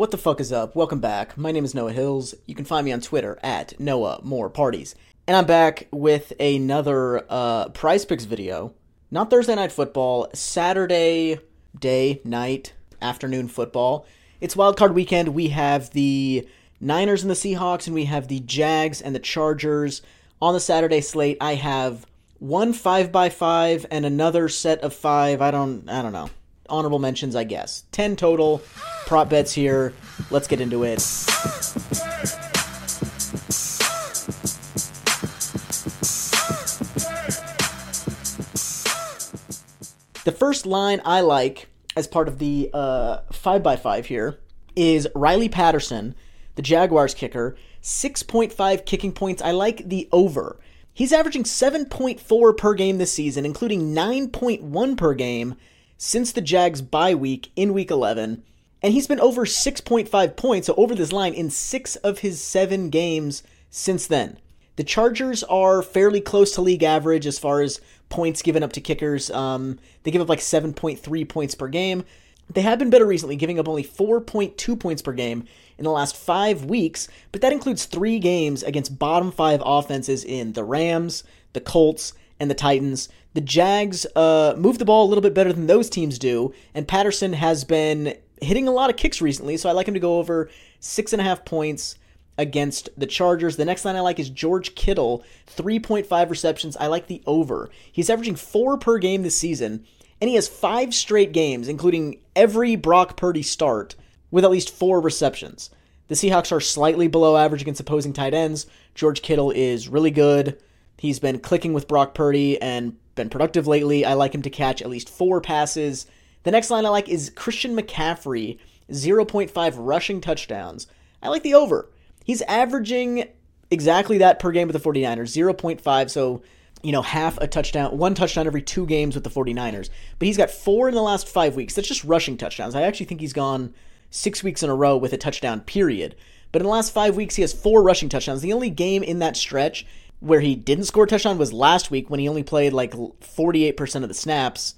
What the fuck is up? Welcome back. My name is Noah Hills. You can find me on Twitter at NoahMoreParties. And I'm back with another Prize Picks video. Not Thursday night football, Saturday day, night, afternoon football. It's wildcard weekend. We have the Niners and the Seahawks, and we have the Jags and the Chargers. On the Saturday slate, I have one 5x5 and another set of five. I don't know. Honorable mentions, I guess. 10 total prop bets here. Let's get into it. The first line I like as part of the 5x5 here is Riley Patterson, the Jaguars kicker, 6.5 kicking points. I like the over. He's averaging 7.4 per game this season, including 9.1 per game since the Jags' bye week in Week 11. And he's been over 6.5 points, so over this line, in 6 of his 7 games since then. The Chargers are fairly close to league average as far as points given up to kickers. They give up like 7.3 points per game. They have been better recently, giving up only 4.2 points per game in the last 5 weeks, but that includes 3 games against bottom 5 offenses in the Rams, the Colts, and the Titans. The Jags move the ball a little bit better than those teams do, and Patterson has been hitting a lot of kicks recently, so I like him to go over 6.5 points against the Chargers. The next line I like is George Kittle, 3.5 receptions. I like the over. He's averaging 4 per game this season, and he has 5 straight games, including every Brock Purdy start, with at least 4 receptions. The Seahawks are slightly below average against opposing tight ends. George Kittle is really good. He's been clicking with Brock Purdy and been productive lately. I like him to catch at least 4 passes. The next line I like is Christian McCaffrey, 0.5 rushing touchdowns. I like the over. He's averaging exactly that per game with the 49ers, 0.5, so half a touchdown, 1 touchdown every 2 games with the 49ers. But he's got 4 in the last 5 weeks. That's just rushing touchdowns. I actually think he's gone 6 weeks in a row with a touchdown, period. But in the last 5 weeks, he has 4 rushing touchdowns. The only game in that stretch where he didn't score a touchdown was last week when he only played like 48% of the snaps.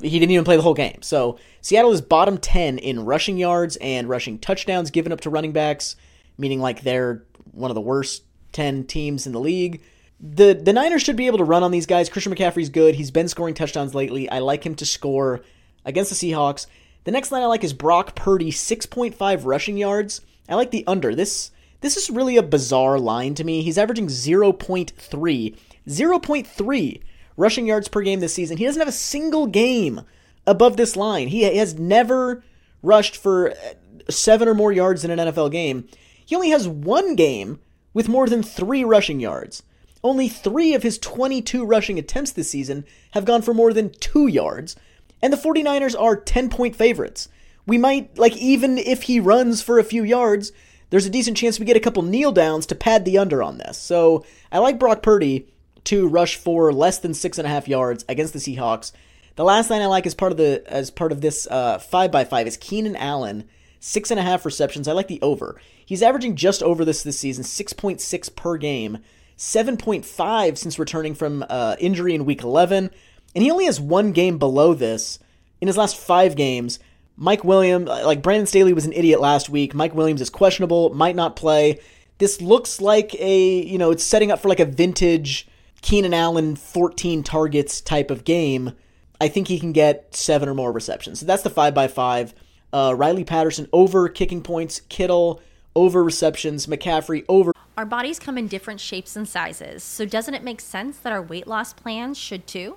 He didn't even play the whole game. So Seattle is bottom 10 in rushing yards and rushing touchdowns given up to running backs, meaning like they're one of the worst 10 teams in the league. The Niners should be able to run on these guys. Christian McCaffrey's good. He's been scoring touchdowns lately. I like him to score against the Seahawks. The next line I like is Brock Purdy, 6.5 rushing yards. I like the under. This is really a bizarre line to me. He's averaging 0.3 rushing yards per game this season. He doesn't have a single game above this line. He has never rushed for 7 or more yards in an NFL game. He only has 1 game with more than 3 rushing yards. Only 3 of his 22 rushing attempts this season have gone for more than 2 yards, and the 49ers are 10-point favorites. We might, even if he runs for a few yards, there's a decent chance we get a couple kneel downs to pad the under on this. So I like Brock Purdy to rush for less than 6.5 yards against the Seahawks. The last line I like as part of this 5x5 is Keenan Allen, 6.5 receptions. I like the over. He's averaging just over this season, 6.6 per game, 7.5 since returning from injury in Week 11, and he only has 1 game below this in his last 5 games. Mike Williams, Brandon Staley was an idiot last week. Mike Williams is questionable, might not play. This looks like it's setting up for a vintage Keenan Allen 14 targets type of game. I think he can get 7 or more receptions. So that's the 5x5. Riley Patterson over kicking points, Kittle over receptions, McCaffrey over. Our bodies come in different shapes and sizes, so doesn't it make sense that our weight loss plans should too?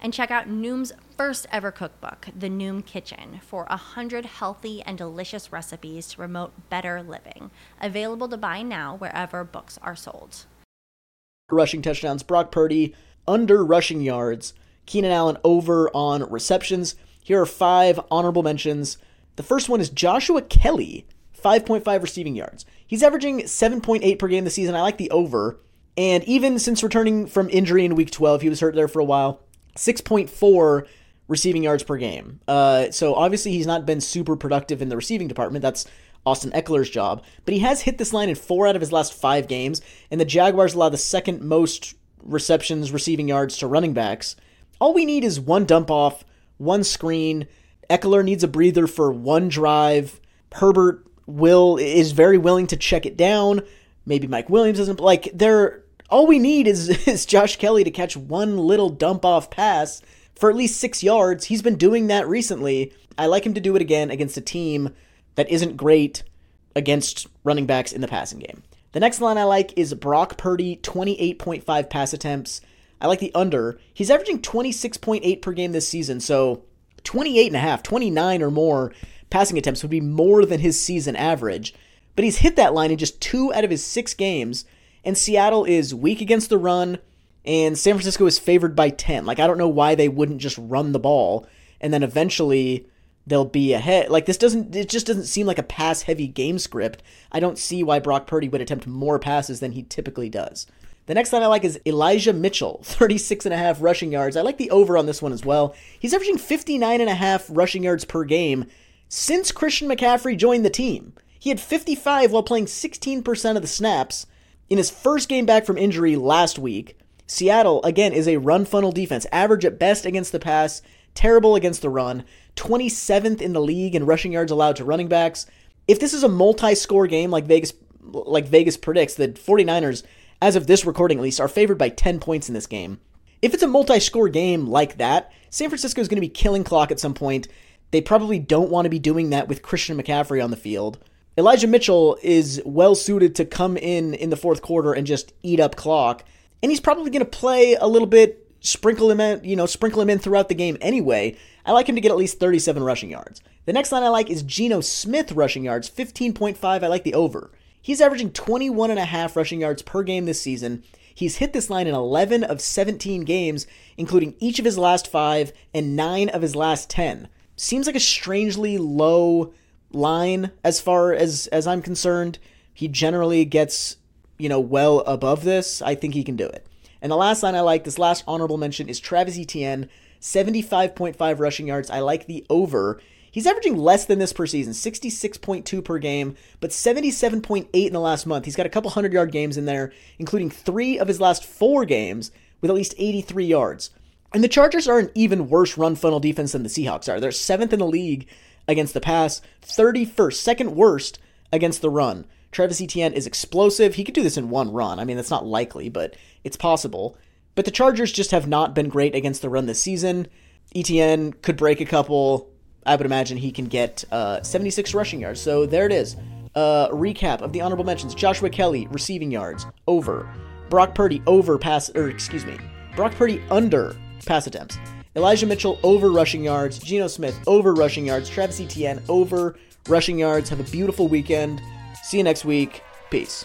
And check out Noom's first ever cookbook, The Noom Kitchen, for 100 healthy and delicious recipes to promote better living. Available to buy now wherever books are sold. Rushing touchdowns, Brock Purdy under rushing yards, Keenan Allen over on receptions. Here are five honorable mentions. The first one is Joshua Kelly, 5.5 receiving yards. He's averaging 7.8 per game this season. I like the over. And even since returning from injury in week 12, he was hurt there for a while, 6.4 receiving yards per game. So obviously he's not been super productive in the receiving department. That's Austin Eckler's job. But he has hit this line in 4 out of his last 5 games. And the Jaguars allow the second most receptions, receiving yards to running backs. All we need is one dump off, one screen. Eckler needs a breather for one drive. Herbert is very willing to check it down. Maybe Mike Williams isn't. All we need is Josh Kelly to catch one little dump off pass for at least 6 yards. He's been doing that recently. I like him to do it again against a team that isn't great against running backs in the passing game. The next line I like is Brock Purdy, 28.5 pass attempts. I like the under. He's averaging 26.8 per game this season, so 28.5, 29 or more passing attempts would be more than his season average. But he's hit that line in just 2 out of his 6 games, and Seattle is weak against the run, and San Francisco is favored by 10. I don't know why they wouldn't just run the ball, and then eventually they'll be ahead. It just doesn't seem like a pass-heavy game script. I don't see why Brock Purdy would attempt more passes than he typically does. The next line I like is Elijah Mitchell, 36.5 rushing yards. I like the over on this one as well. He's averaging 59.5 rushing yards per game since Christian McCaffrey joined the team. He had 55 while playing 16% of the snaps in his first game back from injury last week. Seattle, again, is a run funnel defense, average at best against the pass, terrible against the run, 27th in the league in rushing yards allowed to running backs. If this is a multi-score game like Vegas predicts, the 49ers, as of this recording at least, are favored by 10 points in this game. If it's a multi-score game like that, San Francisco is going to be killing clock at some point. They probably don't want to be doing that with Christian McCaffrey on the field. Elijah Mitchell is well-suited to come in the fourth quarter and just eat up clock. And he's probably going to play a little bit, sprinkle him in throughout the game anyway. I like him to get at least 37 rushing yards. The next line I like is Geno Smith rushing yards, 15.5. I like the over. He's averaging 21.5 rushing yards per game this season. He's hit this line in 11 of 17 games, including each of his last 5 and 9 of his last 10. Seems like a strangely low line as far as I'm concerned. He generally gets, well above this. I think he can do it. And the last line I like, this last honorable mention, is Travis Etienne, 75.5 rushing yards. I like the over. He's averaging less than this per season, 66.2 per game, but 77.8 in the last month. He's got a couple 100-yard games in there, including 3 of his last 4 games with at least 83 yards. And the Chargers are an even worse run funnel defense than the Seahawks are. They're 7th in the league against the pass, 31st, second worst against the run. Travis Etienne is explosive. He could do this in one run. That's not likely, but it's possible. But the Chargers just have not been great against the run this season. Etienne could break a couple. I would imagine he can get 76 rushing yards. So there it is. Recap of the honorable mentions. Joshua Kelly, receiving yards, over. Brock Purdy, Brock Purdy, under pass attempts. Elijah Mitchell, over rushing yards. Geno Smith, over rushing yards. Travis Etienne, over rushing yards. Have a beautiful weekend. See you next week. Peace.